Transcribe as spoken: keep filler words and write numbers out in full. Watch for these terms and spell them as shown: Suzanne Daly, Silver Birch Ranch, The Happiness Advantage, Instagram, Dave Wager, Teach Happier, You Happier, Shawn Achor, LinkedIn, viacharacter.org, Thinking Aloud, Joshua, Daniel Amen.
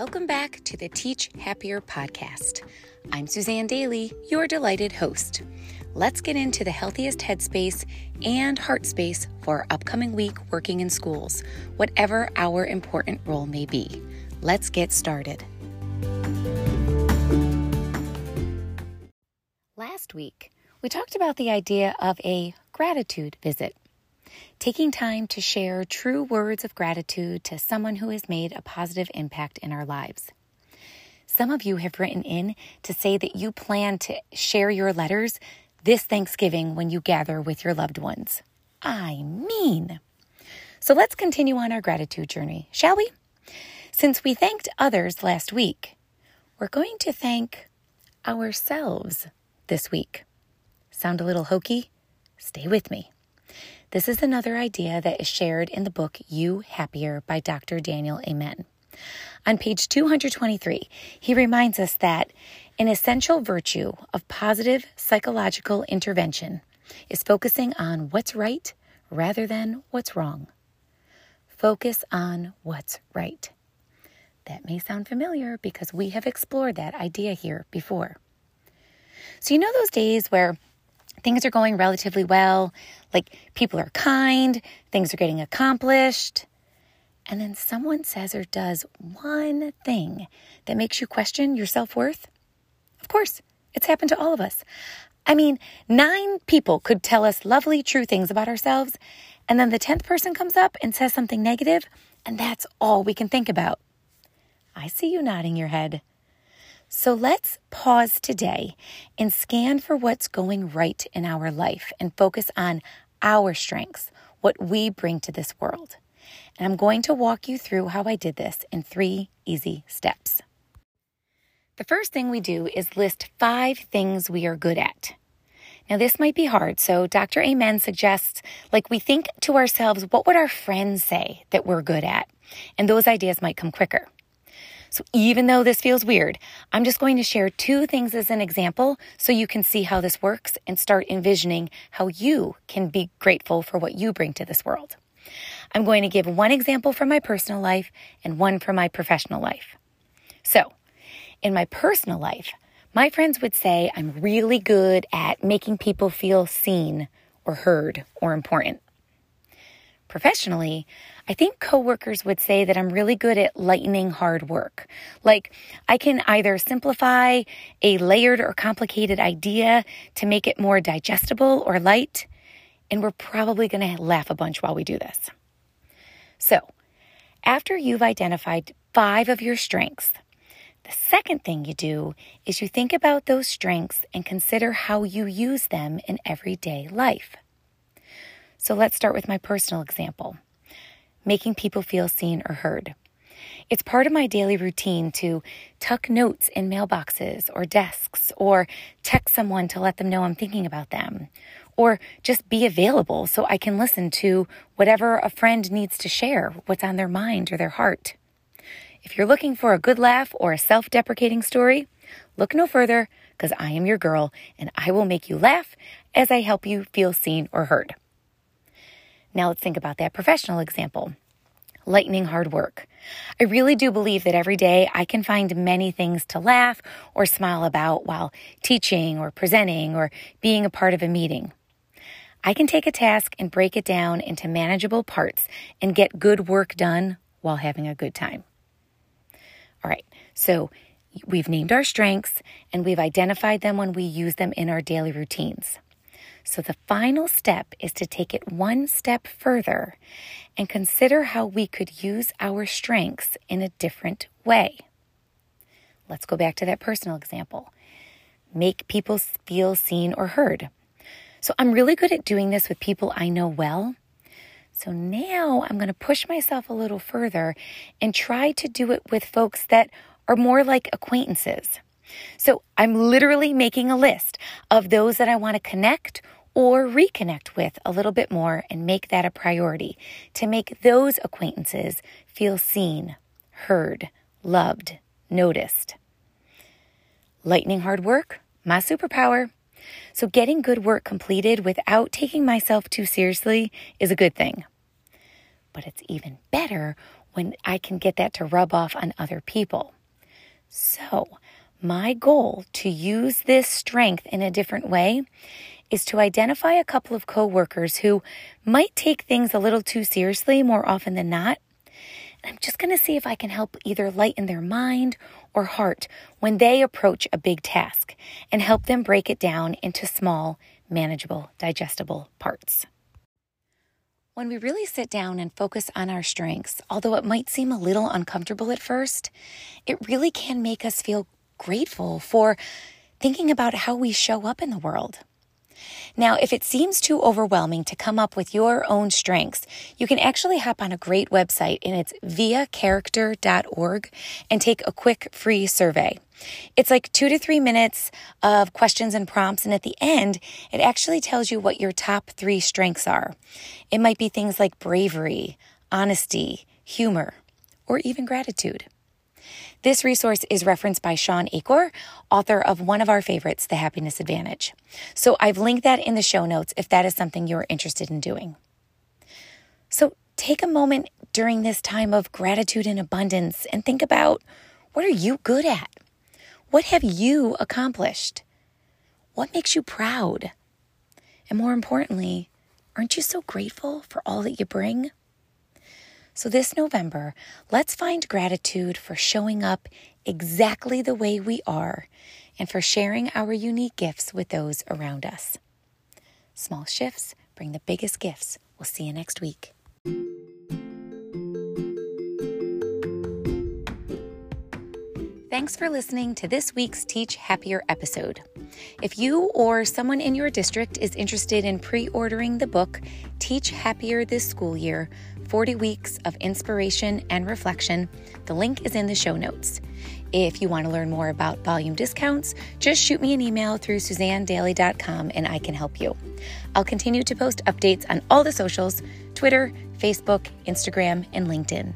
Welcome back to the Teach Happier podcast. I'm Suzanne Daly, your delighted host. Let's get into the healthiest headspace and heart space for our upcoming week working in schools, whatever our important role may be. Let's get started. Last week, we talked about the idea of a gratitude visit. Taking time to share true words of gratitude to someone who has made a positive impact in our lives. Some of you have written in to say that you plan to share your letters this Thanksgiving when you gather with your loved ones. I mean, so let's continue on our gratitude journey, shall we? Since we thanked others last week, we're going to thank ourselves this week. Sound a little hokey? Stay with me. This is another idea that is shared in the book You Happier by Doctor Daniel Amen. On page two hundred twenty-three, he reminds us that an essential virtue of positive psychological intervention is focusing on what's right rather than what's wrong. Focus on what's right. That may sound familiar because we have explored that idea here before. So you know those days where things are going relatively well, like people are kind, things are getting accomplished, and then someone says or does one thing that makes you question your self-worth? Of course, it's happened to all of us. I mean, nine people could tell us lovely, true things about ourselves, and then the tenth person comes up and says something negative, and that's all we can think about. I see you nodding your head. So let's pause today and scan for what's going right in our life and focus on our strengths, what we bring to this world. And I'm going to walk you through how I did this in three easy steps. The first thing we do is list five things we are good at. Now this might be hard, so Doctor Amen suggests like we think to ourselves, what would our friends say that we're good at? And those ideas might come quicker. So even though this feels weird, I'm just going to share two things as an example so you can see how this works and start envisioning how you can be grateful for what you bring to this world. I'm going to give one example from my personal life and one from my professional life. So in my personal life, my friends would say I'm really good at making people feel seen or heard or important. Professionally, I think coworkers would say that I'm really good at lightening hard work. Like I can either simplify a layered or complicated idea to make it more digestible or light, and we're probably going to laugh a bunch while we do this. So after you've identified five of your strengths, the second thing you do is you think about those strengths and consider how you use them in everyday life. So let's start with my personal example, making people feel seen or heard. It's part of my daily routine to tuck notes in mailboxes or desks or text someone to let them know I'm thinking about them or just be available so I can listen to whatever a friend needs to share, what's on their mind or their heart. If you're looking for a good laugh or a self-deprecating story, look no further because I am your girl and I will make you laugh as I help you feel seen or heard. Now let's think about that professional example, lightening hard work. I really do believe that every day I can find many things to laugh or smile about while teaching or presenting or being a part of a meeting. I can take a task and break it down into manageable parts and get good work done while having a good time. All right, so we've named our strengths and we've identified them when we use them in our daily routines. So the final step is to take it one step further and consider how we could use our strengths in a different way. Let's go back to that personal example. Make people feel seen or heard. So I'm really good at doing this with people I know well. So now I'm going to push myself a little further and try to do it with folks that are more like acquaintances. So I'm literally making a list of those that I want to connect or reconnect with a little bit more and make that a priority to make those acquaintances feel seen, heard, loved, noticed. Lightning hard work, my superpower. So getting good work completed without taking myself too seriously is a good thing. But it's even better when I can get that to rub off on other people. So my goal to use this strength in a different way is to identify a couple of coworkers who might take things a little too seriously more often than not. And I'm just going to see if I can help either lighten their mind or heart when they approach a big task and help them break it down into small, manageable, digestible parts. When we really sit down and focus on our strengths, although it might seem a little uncomfortable at first, it really can make us feel grateful for thinking about how we show up in the world. Now, if it seems too overwhelming to come up with your own strengths, you can actually hop on a great website, and it's via character dot org, and take a quick free survey. It's like two to three minutes of questions and prompts, and at the end, it actually tells you what your top three strengths are. It might be things like bravery, honesty, humor, or even gratitude. This resource is referenced by Shawn Achor, author of one of our favorites, The Happiness Advantage. So I've linked that in the show notes if that is something you're interested in doing. So take a moment during this time of gratitude and abundance and think about, what are you good at? What have you accomplished? What makes you proud? And more importantly, aren't you so grateful for all that you bring? So this November, let's find gratitude for showing up exactly the way we are and for sharing our unique gifts with those around us. Small shifts bring the biggest gifts. We'll see you next week. Thanks for listening to this week's Teach Happier episode. If you or someone in your district is interested in pre-ordering the book, Teach Happier This School Year, forty weeks of Inspiration and Reflection, the link is in the show notes. If you want to learn more about volume discounts, just shoot me an email through suzanne daly dot com and I can help you. I'll continue to post updates on all the socials, Twitter, Facebook, Instagram, and LinkedIn.